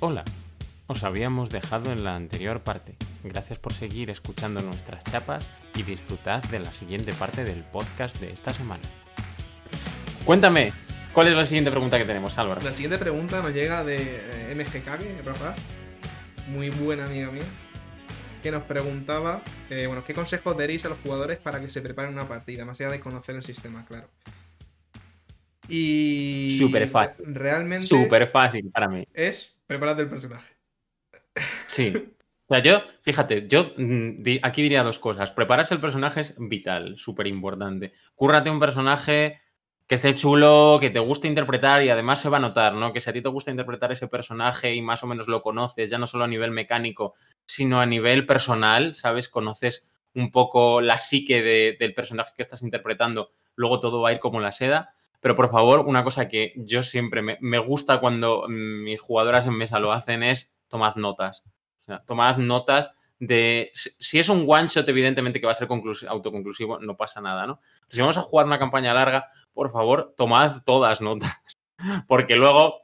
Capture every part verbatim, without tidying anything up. Hola, os habíamos dejado en la anterior parte. Gracias por seguir escuchando nuestras chapas y disfrutad de la siguiente parte del podcast de esta semana. Cuéntame, ¿cuál es la siguiente pregunta que tenemos, Álvaro? La siguiente pregunta nos llega de M G K, Rafa, muy buena amiga mía, que nos preguntaba, eh, bueno, ¿qué consejos daréis a los jugadores para que se preparen una partida? Más allá de conocer el sistema, claro. Y... súper fácil. Realmente... súper fácil para mí. Es prepararte el personaje. Sí. O sea, yo, fíjate, yo aquí diría dos cosas. Prepararse el personaje es vital, súper importante. Cúrrate un personaje que esté chulo, que te guste interpretar y además se va a notar, ¿no? Que si a ti te gusta interpretar ese personaje y más o menos lo conoces, ya no solo a nivel mecánico, sino a nivel personal, ¿sabes? Conoces un poco la psique de, del personaje que estás interpretando, luego todo va a ir como la seda. Pero, por favor, una cosa que yo siempre me, me gusta cuando mis jugadoras en mesa lo hacen es tomad notas. O sea, tomad notas de... Si, si es un one-shot, evidentemente, que va a ser autoconclusivo, no pasa nada, ¿no? Entonces, si vamos a jugar una campaña larga, por favor, tomad todas notas. Porque luego...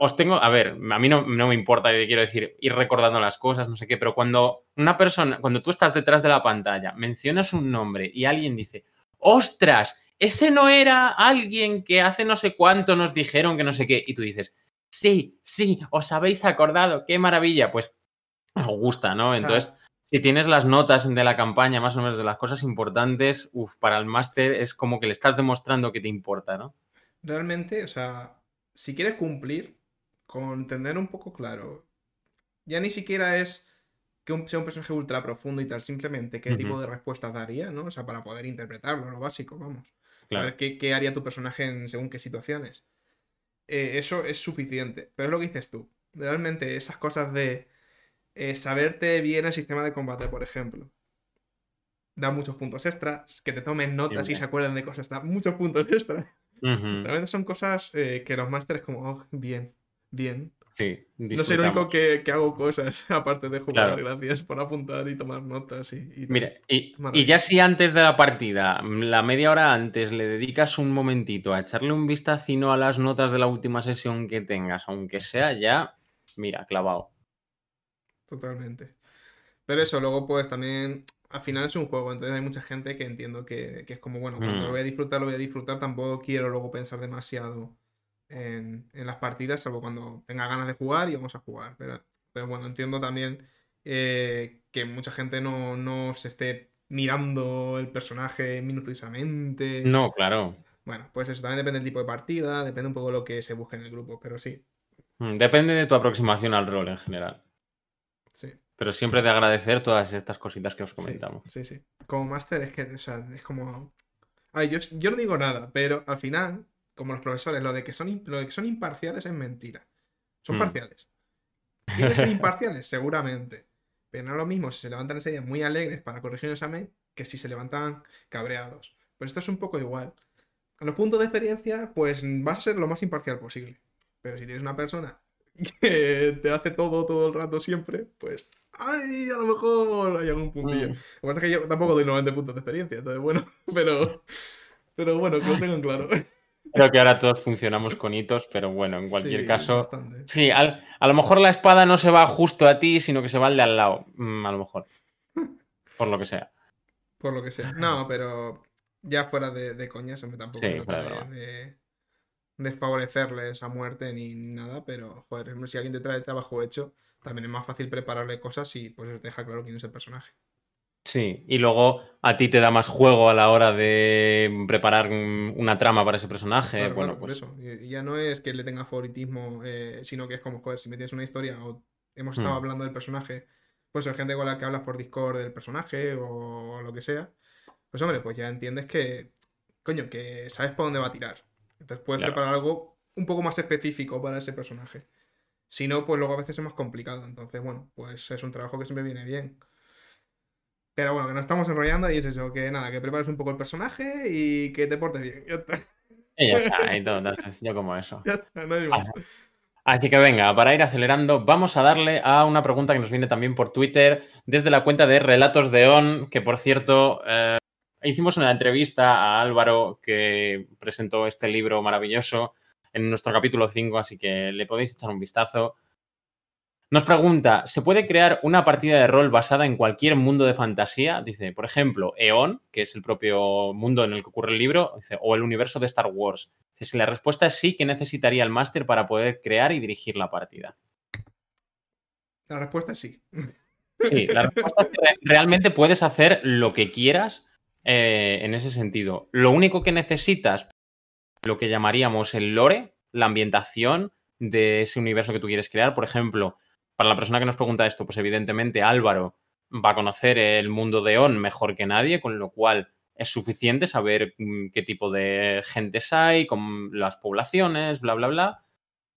os tengo... A ver, a mí no, no me importa, quiero decir, ir recordando las cosas, no sé qué, pero cuando una persona... Cuando tú estás detrás de la pantalla, mencionas un nombre y alguien dice ¡ostras! Ese no era alguien que hace no sé cuánto nos dijeron que no sé qué. Y tú dices, sí, sí, os habéis acordado, qué maravilla. Pues os gusta, ¿no? Entonces, ¿sabes? Si tienes las notas de la campaña, más o menos de las cosas importantes, uff, para el máster es como que le estás demostrando que te importa, ¿no? Realmente, o sea, si quieres cumplir con tener un poco claro, ya ni siquiera es que un, sea un personaje ultra profundo y tal, simplemente qué uh-huh. tipo de respuestas daría, ¿no? O sea, para poder interpretarlo, lo básico, vamos. Claro. A ver qué, qué haría tu personaje en según qué situaciones. Eh, eso es suficiente. Pero es lo que dices tú. Realmente esas cosas de eh, saberte bien el sistema de combate, por ejemplo. Da muchos puntos extras. Que te tomen notas sí, y bien. Se acuerden de cosas. Da muchos puntos extras. Uh-huh. Realmente son cosas eh, que los másteres como, oh, bien, bien. Sí, no soy el único que, que hago cosas aparte de jugar, claro. Gracias por apuntar y tomar notas. Y, y mira, y, y ya si antes de la partida, la media hora antes, le dedicas un momentito a echarle un vistacino a las notas de la última sesión que tengas, aunque sea ya, mira, clavado. Totalmente. Pero eso, luego pues también, al final es un juego, entonces hay mucha gente que entiendo que, que es como, bueno, cuando mm. lo voy a disfrutar, lo voy a disfrutar, tampoco quiero luego pensar demasiado. En, en las partidas, salvo cuando tenga ganas de jugar y vamos a jugar. Pero, pero bueno, entiendo también eh, que mucha gente no, no se esté mirando el personaje minuciosamente. No, claro. Bueno, pues eso también depende del tipo de partida, depende un poco de lo que se busque en el grupo, pero sí. Depende de tu aproximación al rol en general. Sí. Pero siempre de agradecer todas estas cositas que os comentamos. Sí, sí. sí. Como máster es que, o sea, es como... Ay, yo, yo no digo nada, pero al final... Como los profesores, lo de que son, lo de que son imparciales es mentira. Son mm. parciales. ¿Quieren ser imparciales? Seguramente. Pero no es lo mismo si se levantan ese día muy alegres para corregir un examen que si se levantan cabreados. Pero esto es un poco igual. A los puntos de experiencia, pues vas a ser lo más imparcial posible. Pero si tienes una persona que te hace todo, todo el rato siempre, pues ¡ay! A lo mejor hay algún puntillo. Mm. Lo que pasa es que yo tampoco doy noventa puntos de experiencia, entonces bueno, pero, pero bueno, que lo tengan claro. Creo que ahora todos funcionamos con hitos, pero bueno, en cualquier sí, caso... Bastante. Sí, al, a lo mejor la espada no se va justo a ti, sino que se va al de al lado, mm, a lo mejor. Por lo que sea. Por lo que sea. No, pero ya fuera de, de coñas, hombre, tampoco sí, claro. de, de favorecerles a muerte ni, ni nada, pero joder, si alguien te trae el trabajo hecho, también es más fácil prepararle cosas y pues te deja claro quién es el personaje. Sí, y luego a ti te da más juego a la hora de preparar una trama para ese personaje. Claro, bueno, claro, pues eso. Ya no es que le tenga favoritismo, eh, sino que es como, joder, si me tienes una historia o hemos estado mm. hablando del personaje, pues hay gente con la que hablas por Discord del personaje o, o lo que sea, pues hombre, pues ya entiendes que, coño, que sabes por dónde va a tirar. Entonces puedes claro. preparar algo un poco más específico para ese personaje. Si no, pues luego a veces es más complicado. Entonces, bueno, pues es un trabajo que siempre viene bien. Pero bueno, que nos estamos enrollando y es eso, que nada, que prepares un poco el personaje y que te portes bien. Ya está. Y ya está, y todo tan sencillo como eso. Ya está, no hay más. Así, así que venga, para ir acelerando, vamos a darle a una pregunta que nos viene también por Twitter, desde la cuenta de Relatos de On, que por cierto, eh, hicimos una entrevista a Álvaro que presentó este libro maravilloso en nuestro capítulo cinco, así que le podéis echar un vistazo. Nos pregunta, ¿se puede crear una partida de rol basada en cualquier mundo de fantasía? Dice, por ejemplo, Eon, que es el propio mundo en el que ocurre el libro, dice, o el universo de Star Wars. Dice, si la respuesta es sí, ¿qué necesitaría el máster para poder crear y dirigir la partida? La respuesta es sí. Sí, la respuesta es que realmente puedes hacer lo que quieras eh, en ese sentido. Lo único que necesitas, lo que llamaríamos el lore, la ambientación de ese universo que tú quieres crear, por ejemplo... Para la persona que nos pregunta esto, pues evidentemente Álvaro va a conocer el mundo de On mejor que nadie, con lo cual es suficiente saber qué tipo de gentes hay, con las poblaciones, bla, bla, bla.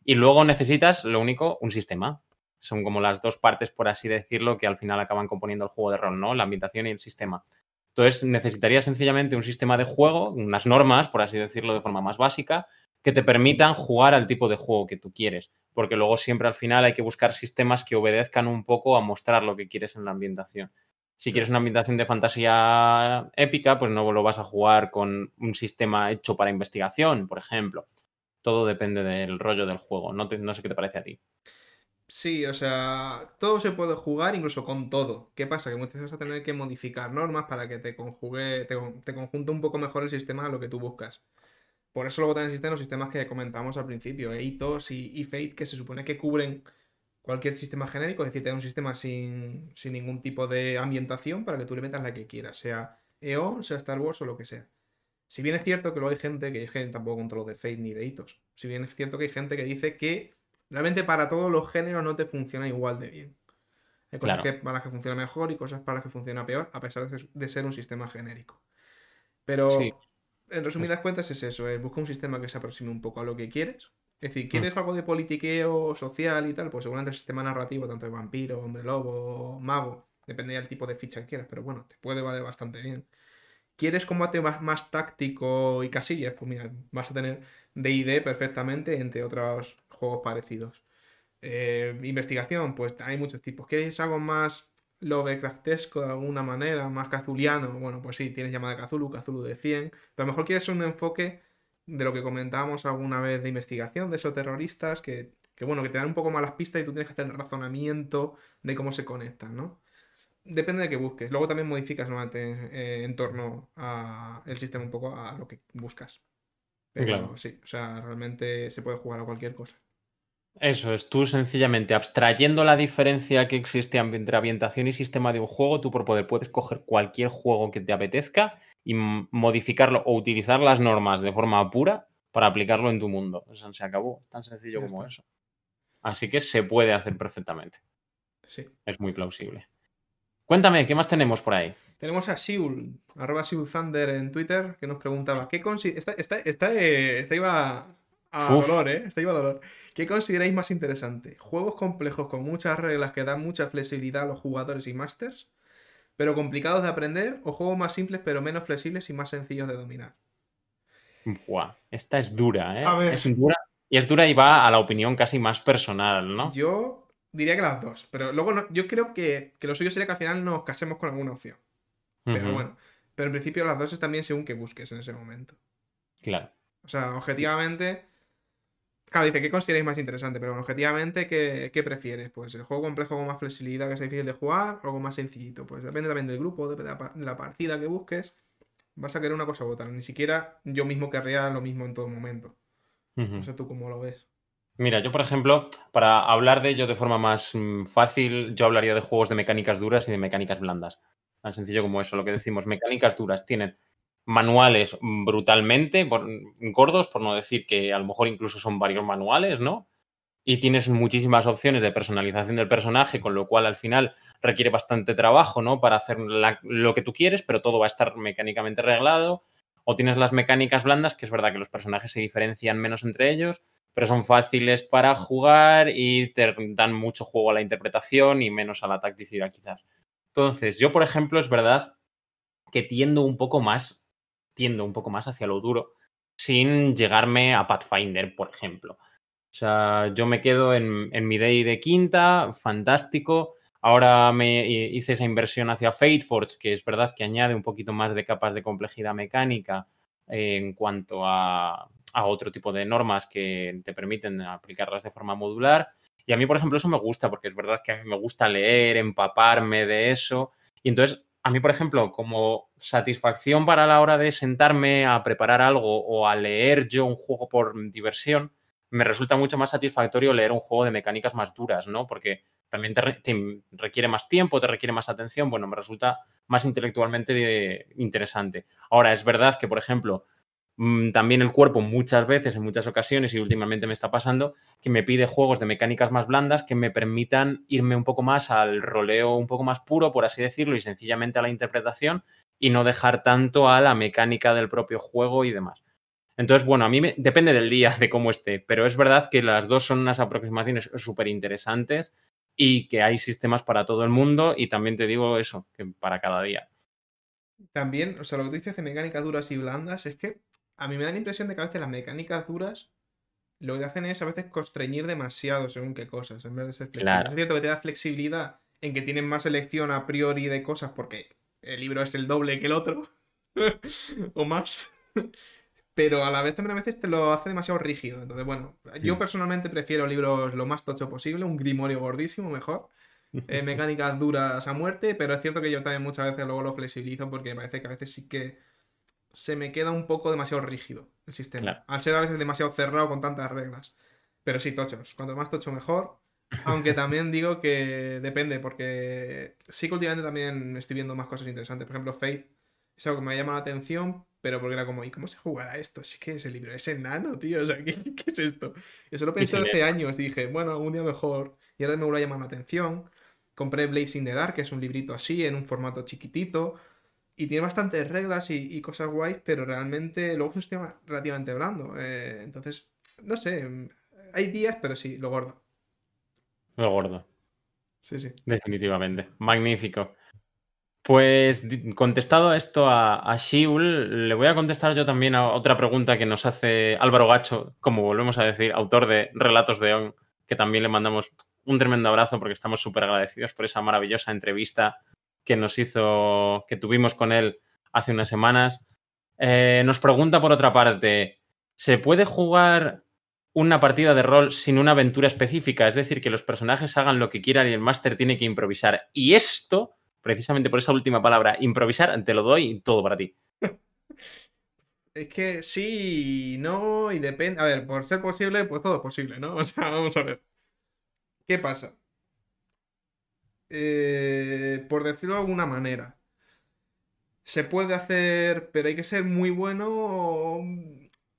Y luego necesitas, lo único, un sistema. Son como las dos partes, por así decirlo, que al final acaban componiendo el juego de rol, ¿no? La ambientación y el sistema. Entonces necesitarías sencillamente un sistema de juego, unas normas, por así decirlo, de forma más básica, que te permitan jugar al tipo de juego que tú quieres. Porque luego siempre al final hay que buscar sistemas que obedezcan un poco a mostrar lo que quieres en la ambientación. Si quieres una ambientación de fantasía épica, pues no lo vas a jugar con un sistema hecho para investigación, por ejemplo. Todo depende del rollo del juego. No, te, no sé qué te parece a ti. Sí, o sea, todo se puede jugar incluso con todo. ¿Qué pasa? Que muchas veces vas a tener que modificar normas para que te conjugue, te, te conjunte un poco mejor el sistema a lo que tú buscas. Por eso luego también existen los sistemas que comentábamos al principio, Hitos y, y Fate, que se supone que cubren cualquier sistema genérico, es decir, te da un sistema sin, sin ningún tipo de ambientación para que tú le metas la que quieras, sea Eon, sea Star Wars o lo que sea. Si bien es cierto que luego hay gente que, que tampoco controlo de Fate ni de Hitos, si bien es cierto que hay gente que dice que realmente para todos los géneros no te funciona igual de bien. Hay cosas claro. que para las que funciona mejor y cosas para las que funciona peor, a pesar de, de ser un sistema genérico. Pero... Sí. En resumidas cuentas es eso, es busca un sistema que se aproxime un poco a lo que quieres. Es decir, ¿quieres algo de politiqueo social y tal? Pues seguramente el sistema narrativo, tanto de vampiro, hombre lobo, mago, depende del tipo de ficha que quieras, pero bueno, te puede valer bastante bien. ¿Quieres combate más, más táctico y casillas? Pues mira, vas a tener D and D perfectamente, entre otros juegos parecidos. Eh, investigación, pues hay muchos tipos. ¿Quieres algo más Lovecraftesco de alguna manera, más cazuliano? Bueno, pues sí, tienes llamada Cthulhu, Cthulhu de cien, pero a lo mejor quieres un enfoque de lo que comentábamos alguna vez de investigación, de esos terroristas que, que bueno, que te dan un poco malas pistas y tú tienes que hacer razonamiento de cómo se conectan, ¿no? Depende de qué busques. Luego también modificas nuevamente eh, en torno al sistema un poco a lo que buscas. Pero claro. Sí, o sea, realmente se puede jugar a cualquier cosa. Eso es, tú sencillamente abstrayendo la diferencia que existe entre ambientación y sistema de un juego, tú por poder puedes coger cualquier juego que te apetezca y modificarlo o utilizar las normas de forma pura para aplicarlo en tu mundo. O sea, se acabó, es tan sencillo ya como está. Eso. Así que se puede hacer perfectamente. Sí. Es muy plausible. Cuéntame, ¿qué más tenemos por ahí? Tenemos a Siul, arroba Siul Thunder en Twitter, que nos preguntaba, ¿qué consi... Esta, esta, esta, eh, esta iba... A dolor, ¿eh? Este iba a dolor. ¿Qué consideráis más interesante? ¿Juegos complejos con muchas reglas que dan mucha flexibilidad a los jugadores y masters, pero complicados de aprender? ¿O juegos más simples pero menos flexibles y más sencillos de dominar? Buah, esta es dura, ¿eh? A ver. Es dura y es dura y va a la opinión casi más personal, ¿no? Yo diría que las dos, pero luego no, yo creo que, que lo suyo sería que al final nos casemos con alguna opción. Pero uh-huh. bueno, pero en principio las dos es también según que busques en ese momento. Claro. O sea, objetivamente... Claro, dice, ¿qué consideráis más interesante? Pero bueno, objetivamente, ¿qué, ¿qué prefieres? Pues el juego complejo con más flexibilidad, que sea difícil de jugar, o algo más sencillito. Pues depende también del grupo, depende de la partida que busques. Vas a querer una cosa u otra. Ni siquiera yo mismo querría lo mismo en todo momento. Uh-huh. No sé tú cómo lo ves. Mira, yo por ejemplo, para hablar de ello de forma más fácil, yo hablaría de juegos de mecánicas duras y de mecánicas blandas. Tan sencillo como eso, lo que decimos, mecánicas duras tienen... manuales brutalmente por, gordos, por no decir que a lo mejor incluso son varios manuales, ¿no? Y tienes muchísimas opciones de personalización del personaje, con lo cual al final requiere bastante trabajo, ¿no? Para hacer la, lo que tú quieres, pero todo va a estar mecánicamente reglado. O tienes las mecánicas blandas, que es verdad que los personajes se diferencian menos entre ellos, pero son fáciles para jugar y te dan mucho juego a la interpretación y menos a la tacticidad, quizás. Entonces, yo, por ejemplo, es verdad que tiendo un poco más tiendo un poco más hacia lo duro, sin llegarme a Pathfinder, por ejemplo. O sea, yo me quedo en, en mi day de quinta, fantástico. Ahora me hice esa inversión hacia Fateforge, que es verdad que añade un poquito más de capas de complejidad mecánica en cuanto a, a otro tipo de normas que te permiten aplicarlas de forma modular. Y a mí, por ejemplo, eso me gusta, porque es verdad que a mí me gusta leer, empaparme de eso. Y entonces, a mí, por ejemplo, como satisfacción para la hora de sentarme a preparar algo o a leer yo un juego por diversión, me resulta mucho más satisfactorio leer un juego de mecánicas más duras, ¿no? Porque también te, re- te requiere más tiempo, te requiere más atención. Bueno, me resulta más intelectualmente de- interesante. Ahora, es verdad que, por ejemplo, mmm, también el cuerpo muchas veces, en muchas ocasiones, y últimamente me está pasando, que me pide juegos de mecánicas más blandas que me permitan irme un poco más al roleo un poco más puro, por así decirlo, y sencillamente a la interpretación y no dejar tanto a la mecánica del propio juego y demás. Entonces, bueno, a mí me, depende del día, de cómo esté, pero es verdad que las dos son unas aproximaciones súper interesantes y que hay sistemas para todo el mundo y también te digo eso, que para cada día. También, o sea, lo que tú dices de mecánicas duras y blandas es que a mí me da la impresión de que a veces las mecánicas duras lo que hacen es a veces constreñir demasiado según qué cosas, en vez de ser flexible. Claro. Es cierto que te da flexibilidad en que tienes más elección a priori de cosas porque el libro es el doble que el otro o más. Pero a la vez también a veces te lo hace demasiado rígido. Entonces, bueno, yo personalmente prefiero libros lo más tocho posible, un grimorio gordísimo mejor, eh, mecánicas duras a muerte, pero es cierto que yo también muchas veces luego lo flexibilizo porque me parece que a veces sí que se me queda un poco demasiado rígido el sistema. Claro. Al ser a veces demasiado cerrado con tantas reglas. Pero sí, tochos. Cuanto más tocho, mejor. Aunque también digo que depende, porque sí que últimamente también estoy viendo más cosas interesantes. Por ejemplo, Fate es algo que me llama la atención, pero porque era como, ¿y cómo se jugará esto? Si es que ese libro es enano, tío, o sea, ¿qué, qué es esto? Eso lo pensé hace años y dije, bueno, algún día mejor, y ahora me vuelve a llamar la atención. Compré Blades in the Dark, que es un librito así, en un formato chiquitito, y tiene bastantes reglas y, y cosas guays, pero realmente luego es un sistema relativamente blando. Eh, entonces, no sé, hay días, pero sí, lo gordo. Lo gordo. Sí, sí. Definitivamente. Magnífico. Pues contestado esto a, a Siul, le voy a contestar yo también a otra pregunta que nos hace Álvaro Gacho, como volvemos a decir, autor de Relatos de On, que también le mandamos un tremendo abrazo porque estamos súper agradecidos por esa maravillosa entrevista que nos hizo, que tuvimos con él hace unas semanas. Eh, nos pregunta por otra parte, ¿se puede jugar una partida de rol sin una aventura específica? Es decir, que los personajes hagan lo que quieran y el máster tiene que improvisar. Y esto, precisamente por esa última palabra, improvisar, te lo doy todo para ti. Es que sí, no, y depende. A ver, por ser posible, pues todo es posible, ¿no? O sea, vamos a ver. ¿Qué pasa? Eh, por decirlo de alguna manera, se puede hacer, pero hay que ser muy bueno o,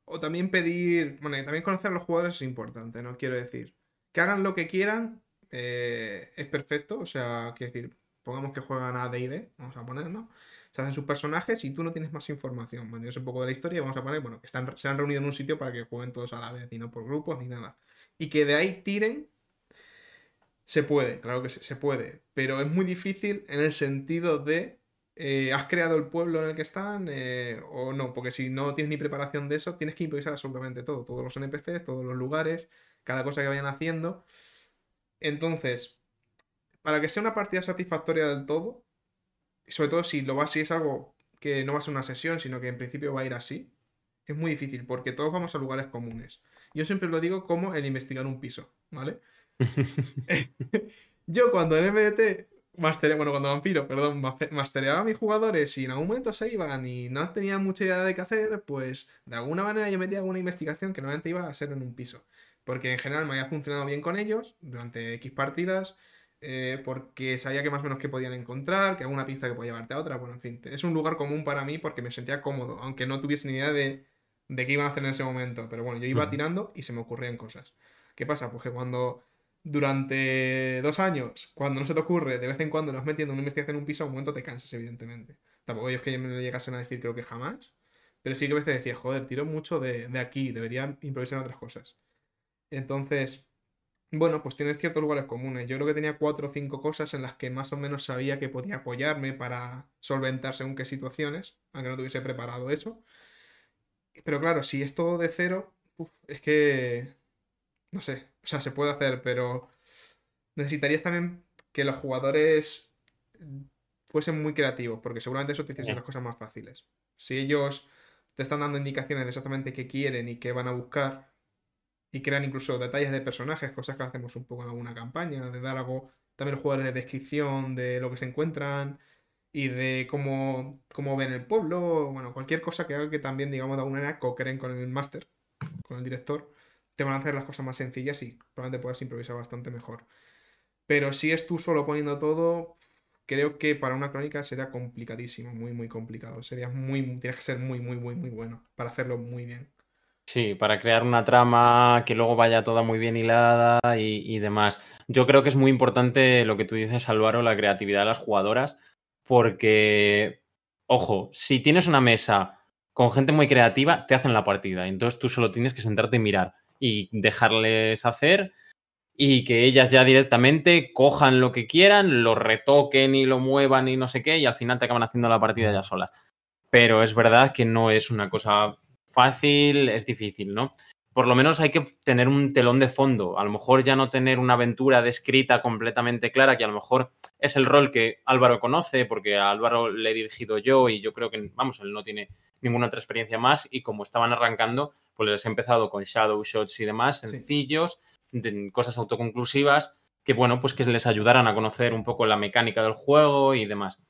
o también pedir. Bueno, y también conocer a los jugadores es importante, ¿no? Quiero decir, que hagan lo que quieran eh, es perfecto, o sea, quiero decir, pongamos que juegan a D and D, vamos a poner, ¿no? Se hacen sus personajes y tú no tienes más información. Mantienes un poco de la historia y vamos a poner, bueno, que están, se han reunido en un sitio para que jueguen todos a la vez y no por grupos ni nada. Y que de ahí tiren, se puede, claro que se, se puede, pero es muy difícil en el sentido de eh, ¿has creado el pueblo en el que están? Eh, o no, porque si no tienes ni preparación de eso, tienes que improvisar absolutamente todo. Todos los N P Cs, todos los lugares, cada cosa que vayan haciendo. Entonces, para que sea una partida satisfactoria del todo, sobre todo si lo va, si es algo que no va a ser una sesión, sino que en principio va a ir así, es muy difícil, porque todos vamos a lugares comunes. Yo siempre lo digo como el investigar un piso, ¿vale? Yo cuando en M D T, masteré, bueno, cuando Vampiro, perdón, mastereaba a mis jugadores y en algún momento se iban y no tenían mucha idea de qué hacer, pues de alguna manera yo metía alguna investigación que normalmente iba a ser en un piso. Porque en general me había funcionado bien con ellos durante X partidas. Eh, porque sabía que más o menos que podían encontrar, que alguna pista que podía llevarte a otra, bueno, en fin, es un lugar común para mí porque me sentía cómodo, aunque no tuviese ni idea de, de qué iban a hacer en ese momento, pero bueno, yo iba tirando y se me ocurrían cosas. ¿Qué pasa? Pues que cuando durante dos años, cuando no se te ocurre, de vez en cuando nos metiendo en una investigación en un piso, a un momento te cansas, evidentemente. Tampoco ellos que me lo llegasen a decir, creo que jamás, pero sí que a veces decía, joder, tiro mucho de, de aquí, debería improvisar otras cosas. Entonces, bueno, pues tienes ciertos lugares comunes. Yo creo que tenía cuatro o cinco cosas en las que más o menos sabía que podía apoyarme para solventar según qué situaciones, aunque no tuviese preparado eso. Pero claro, si es todo de cero, uf, es que no sé, o sea, se puede hacer, pero necesitarías también que los jugadores fuesen muy creativos, porque seguramente eso te hiciese las cosas más fáciles. Si ellos te están dando indicaciones de exactamente qué quieren y qué van a buscar, y crean incluso detalles de personajes, cosas que hacemos un poco en alguna campaña, de dar algo también los jugadores de descripción de lo que se encuentran y de cómo, cómo ven el pueblo, bueno, cualquier cosa que haga que también, digamos, de alguna manera co-creen con el máster, con el director, te van a hacer las cosas más sencillas y probablemente puedas improvisar bastante mejor. Pero si es tú solo poniendo todo, creo que para una crónica sería complicadísimo, muy, muy complicado. Sería muy, tienes que ser muy, muy, muy, muy bueno para hacerlo muy bien. Sí, para crear una trama que luego vaya toda muy bien hilada y, y demás. Yo creo que es muy importante lo que tú dices, Álvaro, la creatividad de las jugadoras, porque, ojo, si tienes una mesa con gente muy creativa, te hacen la partida. Entonces tú solo tienes que sentarte y mirar y dejarles hacer y que ellas ya directamente cojan lo que quieran, lo retoquen y lo muevan y no sé qué, y al final te acaban haciendo la partida ya solas. Pero es verdad que no es una cosa fácil, es difícil, ¿no? Por lo menos hay que tener un telón de fondo. A lo mejor ya no tener una aventura descrita completamente clara, que a lo mejor es el rol que Álvaro conoce, porque a Álvaro le he dirigido yo y yo creo que, vamos, él no tiene ninguna otra experiencia más y como estaban arrancando, pues les he empezado con shadow shots y demás, sencillos, sí. de, cosas autoconclusivas, que bueno, pues que les ayudaran a conocer un poco la mecánica del juego y demás.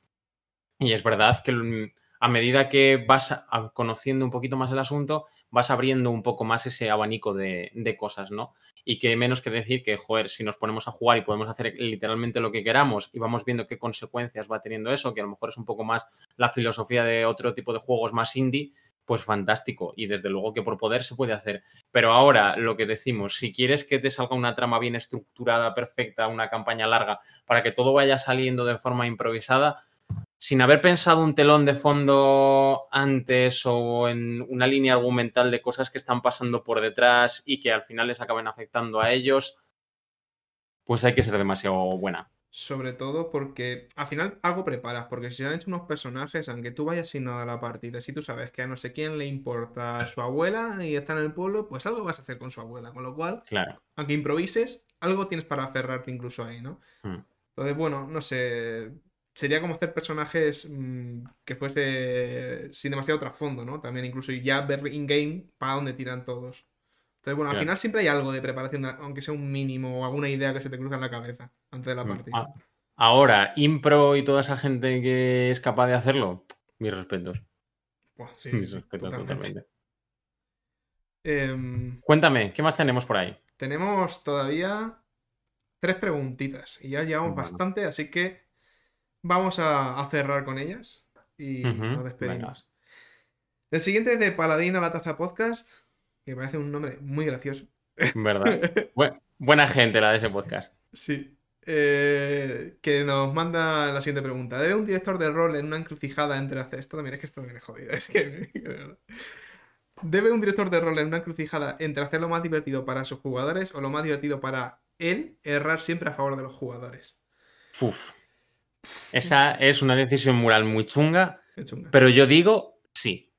Y es verdad que a medida que vas a, a, conociendo un poquito más el asunto, vas abriendo un poco más ese abanico de, de cosas, ¿no? Y que menos que decir que, joder, si nos ponemos a jugar y podemos hacer literalmente lo que queramos y vamos viendo qué consecuencias va teniendo eso, que a lo mejor es un poco más la filosofía de otro tipo de juegos más indie, pues fantástico. Y desde luego que por poder se puede hacer. Pero ahora, lo que decimos, si quieres que te salga una trama bien estructurada, perfecta, una campaña larga, para que todo vaya saliendo de forma improvisada, sin haber pensado un telón de fondo antes o en una línea argumental de cosas que están pasando por detrás y que al final les acaben afectando a ellos, pues hay que ser demasiado buena. Sobre todo porque al final algo preparas, porque si se han hecho unos personajes, aunque tú vayas sin nada a la partida, si tú sabes que a no sé quién le importa a su abuela y está en el pueblo, pues algo vas a hacer con su abuela, con lo cual, claro, aunque improvises, algo tienes para aferrarte incluso ahí, ¿no? Mm. Entonces, bueno, no sé, sería como hacer personajes mmm, que fuese sin demasiado trasfondo, ¿no? También incluso ya ver in-game para dónde tiran todos. Entonces, bueno, claro, al final siempre hay algo de preparación, aunque sea un mínimo o alguna idea que se te cruza en la cabeza antes de la partida. Ahora, impro y toda esa gente que es capaz de hacerlo, mis respetos. Buah, sí, mis respetos totalmente. totalmente. Eh, Cuéntame, ¿qué más tenemos por ahí? Tenemos todavía tres preguntitas y ya llevamos bueno. bastante, así que vamos a, a cerrar con ellas y uh-huh. nos despedimos. Venga. El siguiente es de Paladín a la Taza Podcast, que parece un nombre muy gracioso. ¿Verdad? Bu- buena gente la de ese podcast. Sí. Eh, que nos manda la siguiente pregunta. ¿Debe un director de rol en una encrucijada entre hacer... Esto también es que esto viene jodido. Es que... ¿Debe un director de rol en una encrucijada entre hacer lo más divertido para sus jugadores o lo más divertido para él, errar siempre a favor de los jugadores? Uf. Esa es una decisión moral muy chunga, chunga, pero yo digo sí.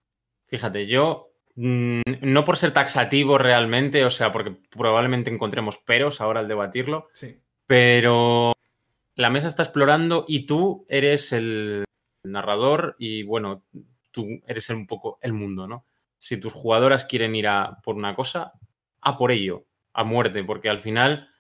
Fíjate, yo mmm, no por ser taxativo realmente, o sea, porque probablemente encontremos peros ahora al debatirlo, sí, pero la mesa está explorando y tú eres el narrador y, bueno, tú eres un poco el mundo, ¿no? Si tus jugadoras quieren ir a por una cosa, a por ello, a muerte, porque al final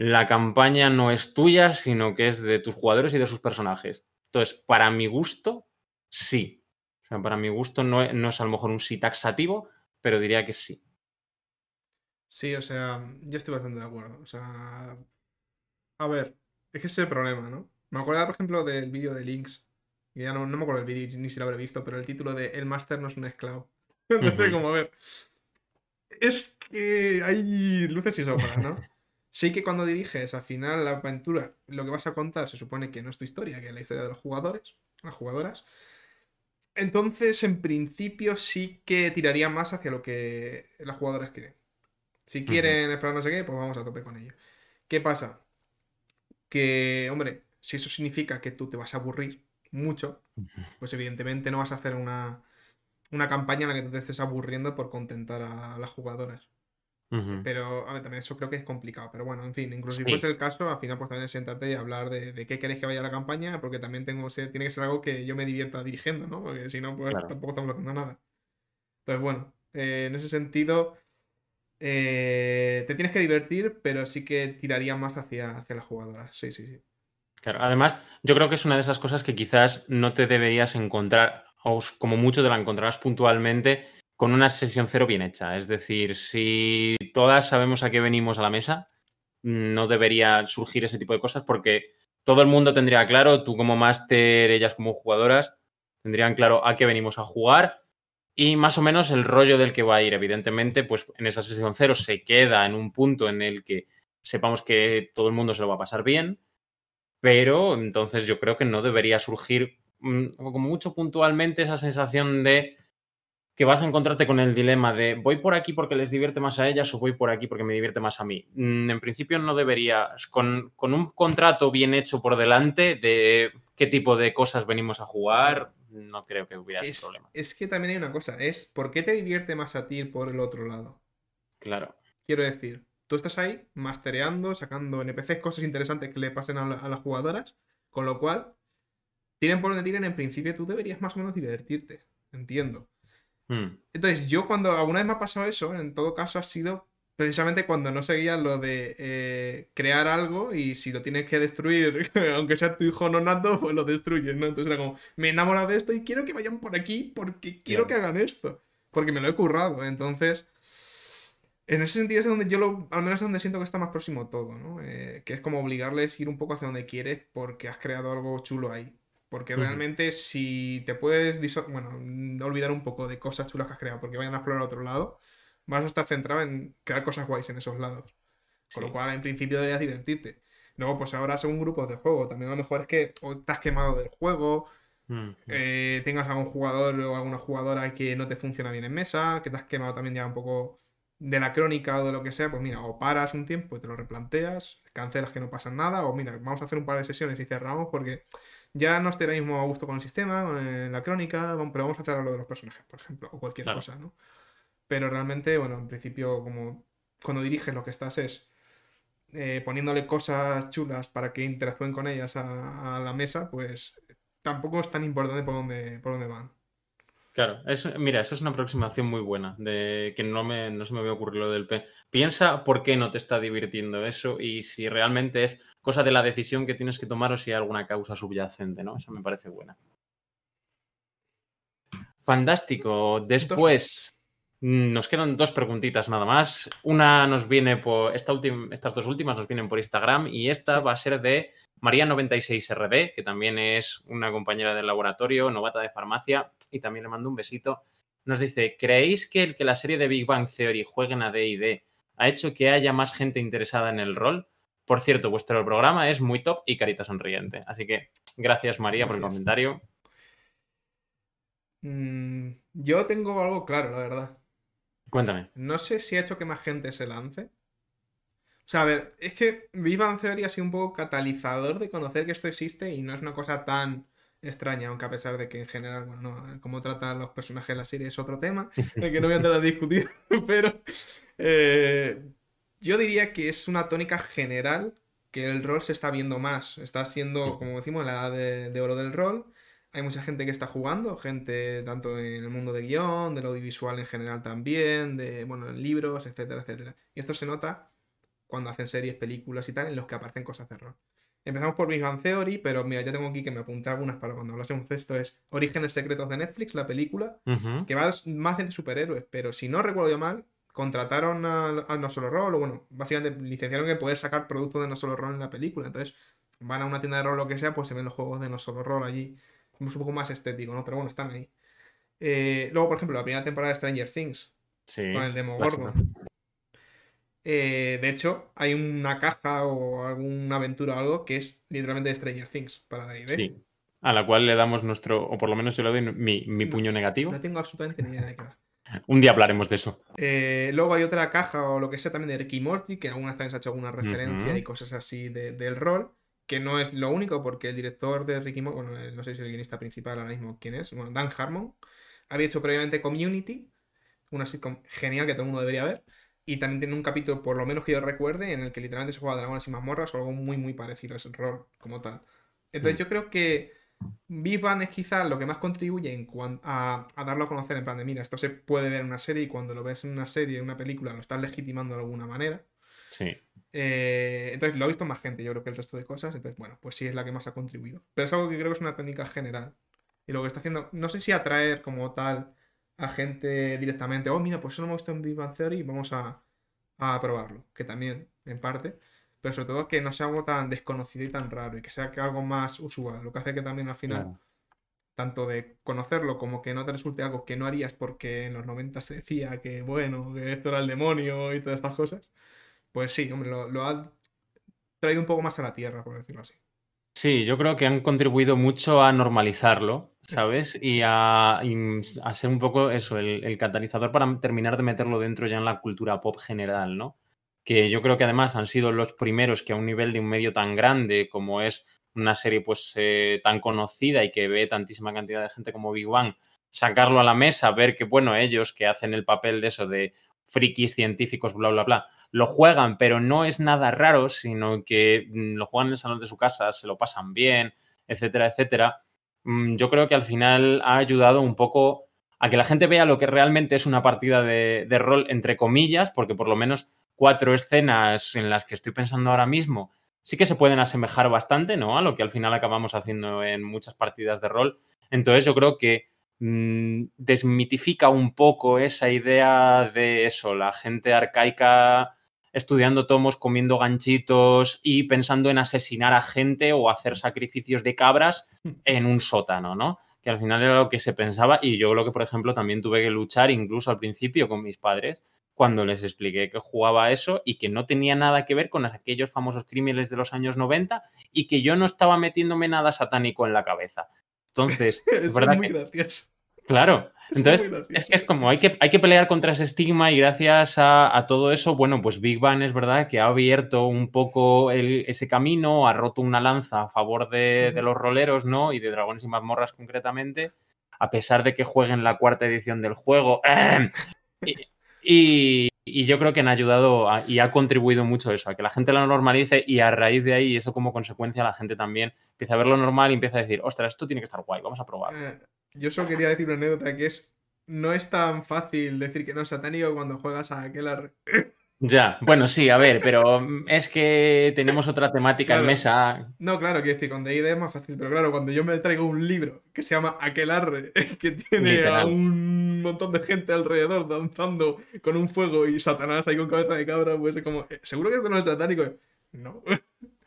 la campaña no es tuya, sino que es de tus jugadores y de sus personajes. Entonces, para mi gusto, sí. O sea, para mi gusto no es, no es a lo mejor un sí taxativo, pero diría que sí. Sí, o sea, yo estoy bastante de acuerdo. O sea, a ver, es que ese es el problema, ¿no? Me acuerdo, por ejemplo, del vídeo de Lynx. Ya no, no me acuerdo del vídeo ni si lo habré visto, pero el título de El Máster no es un esclavo. Entonces, uh-huh. como a ver, es que hay luces y sombras, ¿no? Sí que cuando diriges, al final, la aventura, lo que vas a contar se supone que no es tu historia, que es la historia de los jugadores, las jugadoras. Entonces, en principio, sí que tiraría más hacia lo que las jugadoras quieren. Si quieren uh-huh. esperar no sé qué, pues vamos a tope con ello. ¿Qué pasa? Que, hombre, si eso significa que tú te vas a aburrir mucho, pues evidentemente no vas a hacer una, una campaña en la que tú te estés aburriendo por contentar a las jugadoras. Uh-huh. Pero, a ver, también eso creo que es complicado. Pero bueno, en fin, incluso si sí. fuese el caso, al final pues también es sentarte y hablar de, de qué queréis que vaya a la campaña, porque también tengo ser, tiene que ser algo que yo me divierta dirigiendo, ¿no? Porque si no, pues claro, tampoco estamos haciendo nada. Entonces, bueno, eh, en ese sentido, Eh, te tienes que divertir, pero sí que tiraría más hacia, hacia las jugadoras. Sí, sí, sí. Claro, además, yo creo que es una de esas cosas que quizás no te deberías encontrar, o como mucho te la encontrarás puntualmente, con una sesión cero bien hecha. Es decir, si todas sabemos a qué venimos a la mesa, no debería surgir ese tipo de cosas, porque todo el mundo tendría claro, tú como máster, ellas como jugadoras, tendrían claro a qué venimos a jugar y más o menos el rollo del que va a ir. Evidentemente, pues en esa sesión cero se queda en un punto en el que sepamos que todo el mundo se lo va a pasar bien, pero entonces yo creo que no debería surgir como mucho puntualmente esa sensación de que vas a encontrarte con el dilema de voy por aquí porque les divierte más a ellas o voy por aquí porque me divierte más a mí. En principio no deberías, con, con un contrato bien hecho por delante de qué tipo de cosas venimos a jugar, no creo que hubiera ese problema. Es que también hay una cosa, es por qué te divierte más a ti por el otro lado. Claro. Quiero decir, tú estás ahí mastereando, sacando N P Cs, cosas interesantes que le pasen a, la, a las jugadoras, con lo cual, tiren por donde tiren, en principio tú deberías más o menos divertirte, entiendo. Mm. Entonces, yo cuando alguna vez me ha pasado eso, en todo caso ha sido precisamente cuando no seguía lo de eh, crear algo y si lo tienes que destruir, aunque sea tu hijo no nato, pues lo destruyes, ¿no? Entonces era como, me he enamorado de esto y quiero que vayan por aquí porque quiero claro. que hagan esto, porque me lo he currado, entonces... En ese sentido es donde yo, lo, al menos es donde siento que está más próximo todo, ¿no? Eh, que es como obligarles a ir un poco hacia donde quieres porque has creado algo chulo ahí. Porque realmente uh-huh. si te puedes, diso- bueno, olvidar un poco de cosas chulas que has creado porque vayan a explorar otro lado, vas a estar centrado en crear cosas guays en esos lados. Con sí. lo cual, en principio deberías divertirte. Luego, pues ahora según grupos de juego, también a lo mejor es que o estás quemado del juego... Mm-hmm. Eh, tengas algún jugador o alguna jugadora que no te funciona bien en mesa, que te has quemado también ya un poco... de la crónica o de lo que sea, pues mira, o paras un tiempo y te lo replanteas, cancelas que no pasa nada, o mira, vamos a hacer un par de sesiones y cerramos porque ya no estoy ahora mismo a gusto con el sistema, con la crónica, pero vamos a hacer lo de los personajes, por ejemplo, o cualquier claro. cosa, ¿no? Pero realmente, bueno, en principio, como cuando diriges lo que estás es eh, poniéndole cosas chulas para que interactúen con ellas a, a la mesa, pues tampoco es tan importante por dónde, por dónde van. Claro, eso, mira, eso es una aproximación muy buena, de que no, me, no se me había ocurrido lo del P. Piensa por qué no te está divirtiendo eso y si realmente es cosa de la decisión que tienes que tomar o si hay alguna causa subyacente, ¿no? Esa me parece buena. Fantástico. Después nos quedan dos preguntitas nada más. Una nos viene por... Esta ultim, estas dos últimas nos vienen por Instagram y esta sí. va a ser de María noventa y seis erre de, que también es una compañera del laboratorio, novata de farmacia, y también le mando un besito. Nos dice, ¿creéis que el que la serie de Big Bang Theory jueguen a D and D ha hecho que haya más gente interesada en el rol? Por cierto, vuestro programa es muy top y carita sonriente. Así que gracias, María, gracias. por el comentario. Mm, yo tengo algo claro, la verdad. Cuéntame. No sé si ha hecho que más gente se lance. O sea, a ver, es que Big Bang Theory ha sido un poco catalizador de conocer que esto existe y no es una cosa tan extraña, aunque a pesar de que en general, bueno, cómo tratan los personajes de la serie es otro tema, el que no voy a entrar a discutir, pero eh, yo diría que es una tónica general que el rol se está viendo más, está siendo, como decimos, la edad de, de oro del rol, hay mucha gente que está jugando, gente tanto en el mundo de guión, del audiovisual en general también, de, bueno, en libros, etcétera, etcétera, y esto se nota cuando hacen series, películas y tal, en los que aparecen cosas de rol. Empezamos por Big Bang Theory, pero mira, ya tengo aquí que me apunté algunas para cuando hablásemos de esto, es Orígenes Secretos de Netflix, la película, uh-huh. que va más de superhéroes, pero si no recuerdo yo mal, contrataron a, a No Solo Rol, o bueno, básicamente licenciaron que poder sacar productos de No Solo Rol en la película, entonces van a una tienda de rol o lo que sea, pues se ven los juegos de No Solo Rol allí, es un poco más estético, ¿no? Pero bueno, están ahí. Eh, luego, por ejemplo, la primera temporada de Stranger Things, sí, con el Demogorgon. Eh, de hecho, hay una caja o alguna aventura o algo que es literalmente de Stranger Things para D and D. Sí, a la cual le damos nuestro, o por lo menos yo le doy mi, mi no, puño negativo. No tengo absolutamente ni idea de qué va. Un día hablaremos de eso. Eh, luego hay otra caja o lo que sea también de Rick y Morty, que algunas veces ha hecho alguna referencia uh-huh. y cosas así de, del rol, que no es lo único porque el director de Rick y Morty, bueno, no sé si el guionista principal ahora mismo quién es, bueno, Dan Harmon, había hecho previamente Community, una sitcom genial que todo el mundo debería ver. Y también tiene un capítulo, por lo menos que yo recuerde, en el que literalmente se juega Dragones y Mazmorras o algo muy muy parecido a ese rol como tal. Entonces mm. yo creo que Big Bang es quizás lo que más contribuye en cuan, a, a darlo a conocer en plan de, mira, esto se puede ver en una serie y cuando lo ves en una serie, en una película, lo estás legitimando de alguna manera. Sí. Eh, entonces lo ha visto más gente, yo creo, que el resto de cosas. Entonces, bueno, pues sí es la que más ha contribuido. Pero es algo que creo que es una técnica general. Y lo que está haciendo, no sé si atraer como tal a gente directamente, oh, mira, pues eso no me gusta en Big Bang Theory y vamos a, a probarlo. Que también, en parte. Pero sobre todo que no sea algo tan desconocido y tan raro y que sea algo más usual, lo que hace que también al final, claro, tanto de conocerlo como que no te resulte algo que no harías porque en los noventa se decía que, bueno, que esto era el demonio y todas estas cosas, pues sí, hombre, lo, lo ha traído un poco más a la tierra, por decirlo así. Sí, yo creo que han contribuido mucho a normalizarlo, ¿sabes? Y a, y a ser un poco eso, el, el catalizador para terminar de meterlo dentro ya en la cultura pop general, ¿no? Que yo creo que además han sido los primeros que a un nivel de un medio tan grande como es una serie pues eh, tan conocida y que ve tantísima cantidad de gente como Big Bang, sacarlo a la mesa, ver que, bueno, ellos que hacen el papel de eso de frikis científicos, bla, bla, bla, lo juegan, pero no es nada raro, sino que lo juegan en el salón de su casa, se lo pasan bien, etcétera, etcétera. Yo creo que al final ha ayudado un poco a que la gente vea lo que realmente es una partida de, de rol, entre comillas, porque por lo menos cuatro escenas en las que estoy pensando ahora mismo sí que se pueden asemejar bastante, ¿no?, a lo que al final acabamos haciendo en muchas partidas de rol. Entonces yo creo que mmm, desmitifica un poco esa idea de eso, la gente arcaica estudiando tomos, comiendo ganchitos y pensando en asesinar a gente o hacer sacrificios de cabras en un sótano, ¿no? Que al final era lo que se pensaba y yo creo que, por ejemplo, también tuve que luchar incluso al principio con mis padres cuando les expliqué que jugaba eso y que no tenía nada que ver con aquellos famosos crímenes de los años noventa y que yo no estaba metiéndome nada satánico en la cabeza. Entonces, es verdad muy que... gracioso. Claro. Eso Entonces, es, es que es como hay que, hay que pelear contra ese estigma y gracias a, a todo eso, bueno, pues Big Bang es verdad que ha abierto un poco el, ese camino, ha roto una lanza a favor de, mm. de los roleros, ¿no? Y de Dragones y Mazmorras concretamente, a pesar de que jueguen la cuarta edición del juego. ¡eh! Y, Y, y yo creo que han ayudado a, y ha contribuido mucho eso, a que la gente lo normalice y a raíz de ahí, eso como consecuencia, la gente también empieza a ver lo normal y empieza a decir, ostras, esto tiene que estar guay, vamos a probar. Eh, yo solo quería decir una anécdota que es, no es tan fácil decir que no es satánico cuando juegas a Aquelarre. Ya, bueno, sí, a ver, pero es que tenemos otra temática claro. en mesa. No, claro, quiero decir, con D and D es más fácil, pero claro, cuando yo me traigo un libro que se llama Aquelarre, que tiene Literal. a un montón de gente alrededor danzando con un fuego y Satanás ahí con cabeza de cabra, pues es como, ¿seguro que esto no es satánico? No.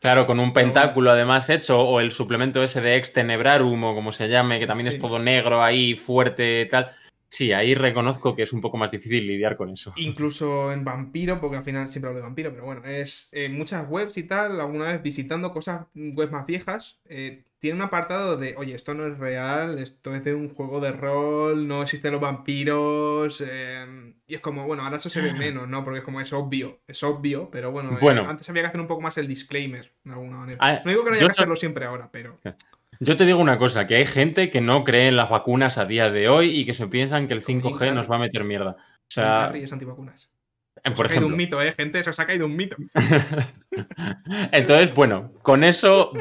Claro, con un pentáculo además hecho, o el suplemento ese de Ex Tenebrarum, o como se llame, que también sí. es todo negro ahí, fuerte, tal... Sí, ahí reconozco que es un poco más difícil lidiar con eso. Incluso en vampiro, porque al final siempre hablo de vampiro, pero bueno, es en muchas webs y tal, alguna vez visitando cosas, webs más viejas, eh, tiene un apartado de, oye, esto no es real, esto es de un juego de rol, no existen los vampiros, eh, y es como, bueno, ahora eso se ve menos, ¿no? Porque es como, es obvio, es obvio, pero bueno, eh, bueno. antes había que hacer un poco más el disclaimer, de alguna manera. Ah, no digo que no haya que so... hacerlo siempre ahora, pero... Okay. Yo te digo una cosa, que hay gente que no cree en las vacunas a día de hoy y que se piensan que el cinco G nos va a meter mierda. O sea, Henry es antivacunas. Eso por se ha caído un mito, ¿eh, gente? Eso se ha caído un mito. Entonces, bueno, con eso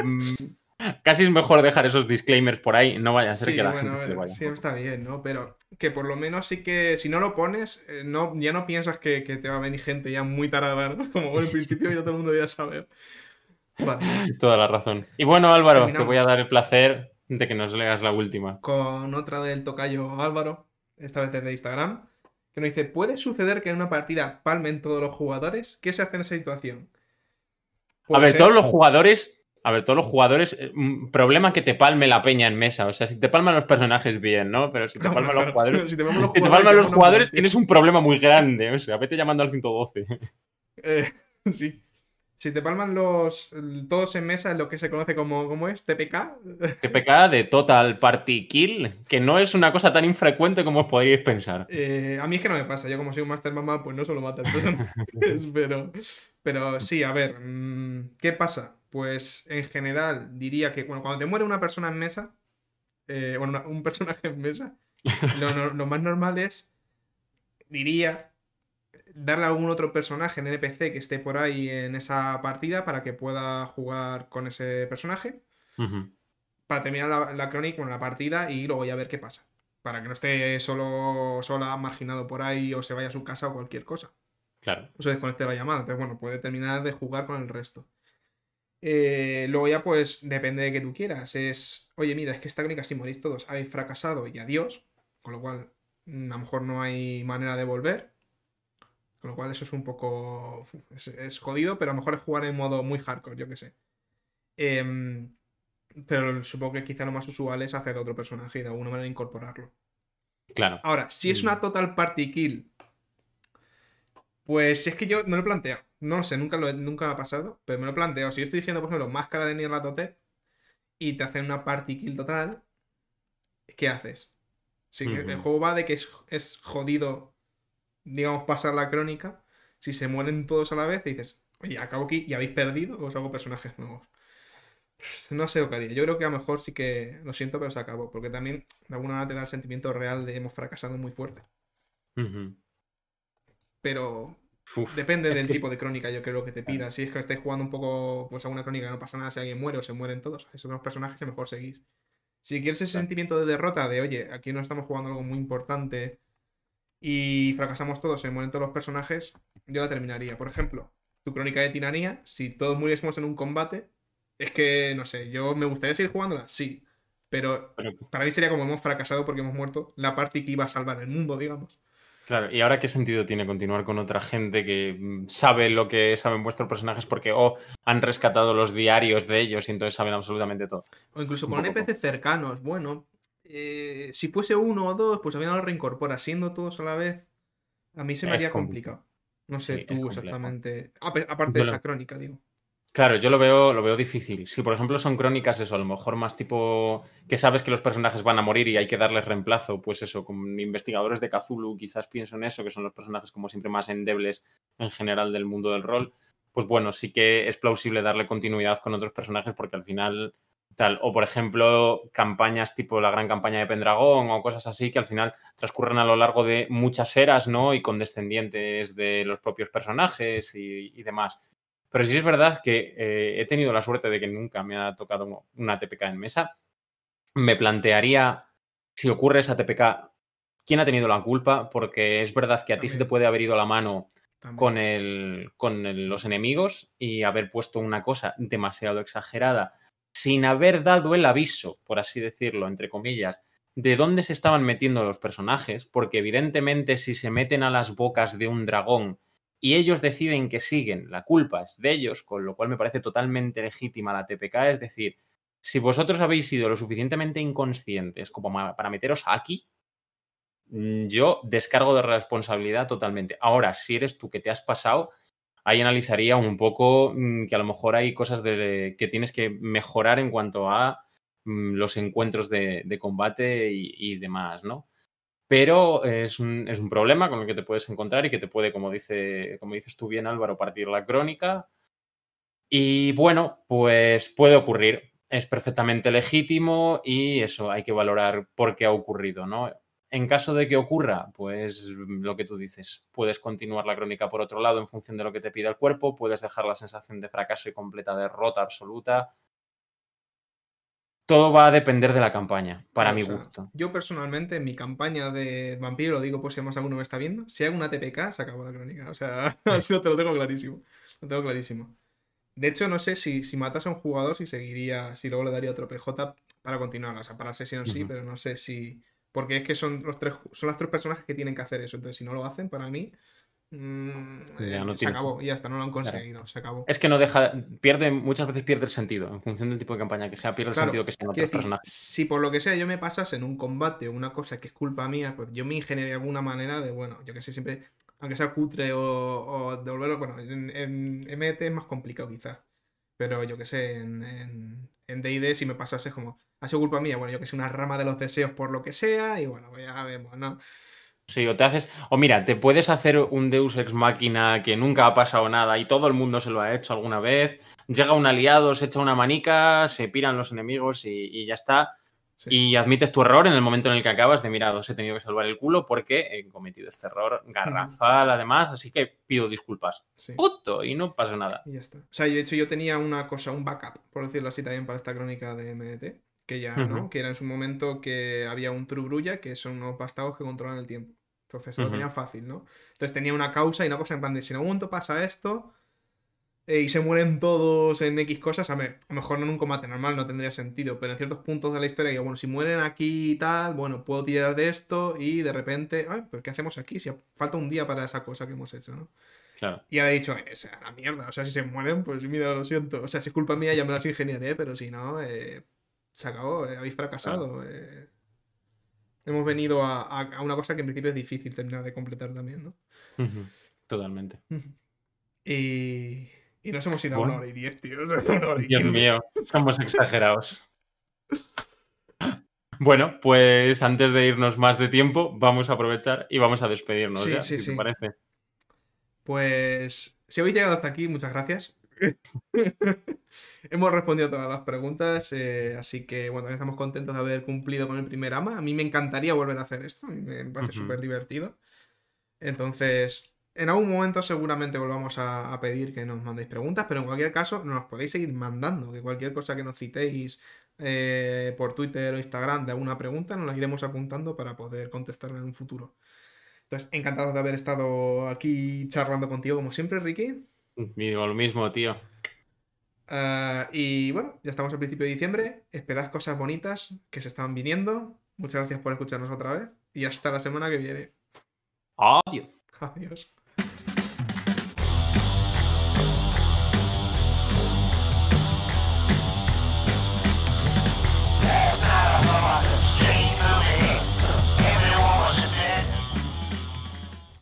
casi es mejor dejar esos disclaimers por ahí, no vaya a ser sí, que la bueno, gente te vaya. Sí, está bien, ¿no? Pero que por lo menos sí que, si no lo pones, no, ya no piensas que, que te va a venir gente ya muy tarada, ¿no? Como en el principio ya todo el mundo ya sabe. Vale. Toda la razón. Y bueno, Álvaro, Terminamos. Te voy a dar el placer de que nos leas la última. Con otra del tocayo Álvaro, esta vez desde Instagram, que nos dice, ¿puede suceder que en una partida palmen todos los jugadores? ¿Qué se hace en esa situación? A ver, ser... todos los jugadores... A ver, todos los jugadores... Problema que te palme la peña en mesa. O sea, si te palman los personajes, bien, ¿no? Pero si te palman los jugadores... Si te palman los jugadores, si te palman los jugadores no tienes un problema muy grande. O sea, vete llamando al ciento doce. Eh, sí. Si te palman los todos en mesa, es lo que se conoce como, ¿cómo es? T P K. T P K de Total Party Kill, que no es una cosa tan infrecuente como os podríais pensar. Eh, a mí es que no me pasa. Yo como soy un Master Mama, pues no solo mato. pero, pero sí, a ver, ¿qué pasa? Pues en general diría que bueno, cuando te muere una persona en mesa, eh, bueno, una, un personaje en mesa, lo, no, lo más normal es, diría... darle a algún otro personaje en N P C que esté por ahí en esa partida para que pueda jugar con ese personaje. Uh-huh. para terminar la, la crónica, bueno, la partida, y luego ya ver qué pasa. Para que no esté solo, sola, marginado por ahí, o se vaya a su casa o cualquier cosa. Claro. O se desconecte la llamada. Entonces, bueno, puede terminar de jugar con el resto. Eh, luego ya, pues, depende de que tú quieras. Es, oye, mira, es que esta crónica, si morís todos, habéis fracasado y adiós. Con lo cual, a lo mejor no hay manera de volver. Con lo cual, eso es un poco... Es, es jodido, pero a lo mejor es jugar en modo muy hardcore, yo qué sé. Eh, pero supongo que quizá lo más usual es hacer otro personaje y de alguna manera incorporarlo. Claro. Ahora, si es una total party kill... Pues es que yo me lo planteo. No lo sé, nunca, lo he, nunca me ha pasado, pero me lo planteo. Si yo estoy diciendo, por ejemplo, Máscara de Nyarlathotep y te hacen una party kill total, ¿qué haces? Sí, uh-huh. El juego va de que es, es jodido, digamos, pasar la crónica. Si se mueren todos a la vez, y dices, oye, acabo aquí y habéis perdido, o os hago personajes nuevos. No sé lo que haría. Yo creo que a lo mejor sí que, lo siento, pero se acabó. Porque también de alguna manera te da el sentimiento real de hemos fracasado muy fuerte. Uh-huh. Pero Uf, depende del tipo es... de crónica, yo creo que te pida. Si es que estáis jugando un poco, pues alguna crónica no pasa nada si alguien muere o se mueren todos. Esos son los personajes, a lo mejor seguís. Si quieres ese claro. sentimiento de derrota, de oye, aquí no estamos jugando algo muy importante y fracasamos todos, se mueren todos los personajes, yo la terminaría. Por ejemplo, tu crónica de tiranía, si todos muriésemos en un combate, es que, no sé, yo me gustaría seguir jugándola, sí. Pero para mí sería como hemos fracasado porque hemos muerto la parte que iba a salvar el mundo, digamos. Claro, ¿y ahora qué sentido tiene continuar con otra gente que sabe lo que saben vuestros personajes porque o oh, han rescatado los diarios de ellos y entonces saben absolutamente todo? O incluso con N P C cercanos, bueno, eh, si fuese uno o dos, pues al final lo reincorpora. Siendo todos a la vez, a mí se me es haría complicado. complicado. No sé sí, tú exactamente, aparte de esta crónica, digo. Claro, yo lo veo, lo veo difícil. Si, por ejemplo, son crónicas, eso, a lo mejor más tipo que sabes que los personajes van a morir y hay que darles reemplazo, pues eso, con investigadores de Cthulhu, quizás pienso en eso, que son los personajes como siempre más endebles en general del mundo del rol, pues bueno, sí que es plausible darle continuidad con otros personajes porque al final tal. O, por ejemplo, campañas tipo la gran campaña de Pendragón o cosas así que al final transcurren a lo largo de muchas eras, ¿no? Y con descendientes de los propios personajes y, y demás. Pero sí es verdad que eh, he tenido la suerte de que nunca me ha tocado una T P K en mesa. Me plantearía, si ocurre esa T P K, ¿quién ha tenido la culpa? Porque es verdad que a ti se te puede haber ido la mano También. con, el, con el, los enemigos y haber puesto una cosa demasiado exagerada sin haber dado el aviso, por así decirlo, entre comillas, de dónde se estaban metiendo los personajes. Porque evidentemente si se meten a las bocas de un dragón y ellos deciden que siguen, la culpa es de ellos, con lo cual me parece totalmente legítima la T P K. Es decir, si vosotros habéis sido lo suficientemente inconscientes como para meteros aquí, yo descargo de responsabilidad totalmente. Ahora, si eres tú que te has pasado, ahí analizaría un poco que a lo mejor hay cosas de, que tienes que mejorar en cuanto a los encuentros de, de combate y, y demás, ¿no? Pero es un, es un problema con el que te puedes encontrar y que te puede, como, dice, como dices tú bien, Álvaro, partir la crónica. Y bueno, pues puede ocurrir. Es perfectamente legítimo y eso hay que valorar por qué ha ocurrido, ¿no? En caso de que ocurra, pues lo que tú dices, puedes continuar la crónica por otro lado en función de lo que te pida el cuerpo, puedes dejar la sensación de fracaso y completa derrota absoluta. Todo va a depender de la campaña, para mi gusto. Yo personalmente, en mi campaña de vampiro, lo digo por si además alguno me está viendo, si hago una T P K, se acabó la crónica. O sea, así lo, te lo tengo clarísimo. Lo tengo clarísimo. De hecho, no sé si, si matas a un jugador, si seguiría, si luego le daría otro P J para continuar. O sea, para sesión sí, uh-huh. pero no sé si... Porque es que son, los tres, son las tres personajes que tienen que hacer eso. Entonces, si no lo hacen, para mí... Mm, ya no se acabó, ya está, no lo han conseguido, claro. se acabó. Es que no deja, pierde, muchas veces pierde el sentido, en función del tipo de campaña que sea, pierde claro, el sentido que sean otros decir, personajes. Si por lo que sea yo me pasas en un combate o una cosa que es culpa mía, pues yo me ingeniaría de alguna manera de, bueno, yo que sé, siempre, aunque sea cutre o, o devolverlo, bueno, en, en, en M D T es más complicado quizás, pero yo que sé, en, en, en D and D si me pasas es como, ha sido culpa mía, bueno, yo que sé, una rama de los deseos por lo que sea, y bueno, ya vemos, ¿no? Sí, o te haces... O mira, te puedes hacer un Deus Ex Machina que nunca ha pasado nada y todo el mundo se lo ha hecho alguna vez. Llega un aliado, se echa una manica, se piran los enemigos y, y ya está. Sí. Y admites tu error en el momento en el que acabas de, mira, os he tenido que salvar el culo porque he cometido este error garrafal, uh-huh. además, así que pido disculpas. Sí. Puto, y no pasó nada. Y ya está. O sea, de hecho yo tenía una cosa, un backup, por decirlo así también, para esta crónica de M D T, que ya, uh-huh. ¿no? Que era en su momento que había un Trubrulla, que son unos bastardos que controlan el tiempo. Entonces uh-huh. lo tenía fácil, ¿no? Entonces tenía una causa y una cosa en plan de, si en algún momento pasa esto eh, y se mueren todos en X cosas, a, me, a lo mejor no en un combate normal no tendría sentido, pero en ciertos puntos de la historia digo, bueno, si mueren aquí y tal, bueno, puedo tirar de esto y de repente, ay, pero ¿qué hacemos aquí? Si falta un día para esa cosa que hemos hecho, ¿no? Claro. Y ahora he dicho, o sea, la mierda, o sea, si se mueren, pues mira, lo siento. O sea, si es culpa mía, ya me las ingeniaré, pero si no, eh, se acabó, eh, habéis fracasado. Claro. Eh, hemos venido a, a, a una cosa que en principio es difícil terminar de completar también, ¿no? Uh-huh. Totalmente. Uh-huh. Y... y nos hemos ido bueno. a una hora y diez, tío. Una hora y Dios diez. Mío, somos exagerados. Bueno, pues antes de irnos más de tiempo, vamos a aprovechar y vamos a despedirnos, sí, ya, sí, si sí. te parece. Pues si habéis llegado hasta aquí, muchas gracias. Hemos respondido a todas las preguntas, eh, así que bueno, también estamos contentos de haber cumplido con el primer ama. A mí me encantaría volver a hacer esto, a mí me parece uh-huh. súper divertido. Entonces, en algún momento seguramente volvamos a, a pedir que nos mandéis preguntas, pero en cualquier caso nos podéis seguir mandando, que cualquier cosa que nos citéis eh, por Twitter o Instagram de alguna pregunta, nos la iremos apuntando para poder contestarla en un futuro. Entonces, encantado de haber estado aquí charlando contigo, como siempre, Ricky. Digo lo mismo, tío. Uh, y bueno, ya estamos al principio de diciembre. Esperad cosas bonitas que se están viniendo. Muchas gracias por escucharnos otra vez. Y hasta la semana que viene. Adiós. Adiós.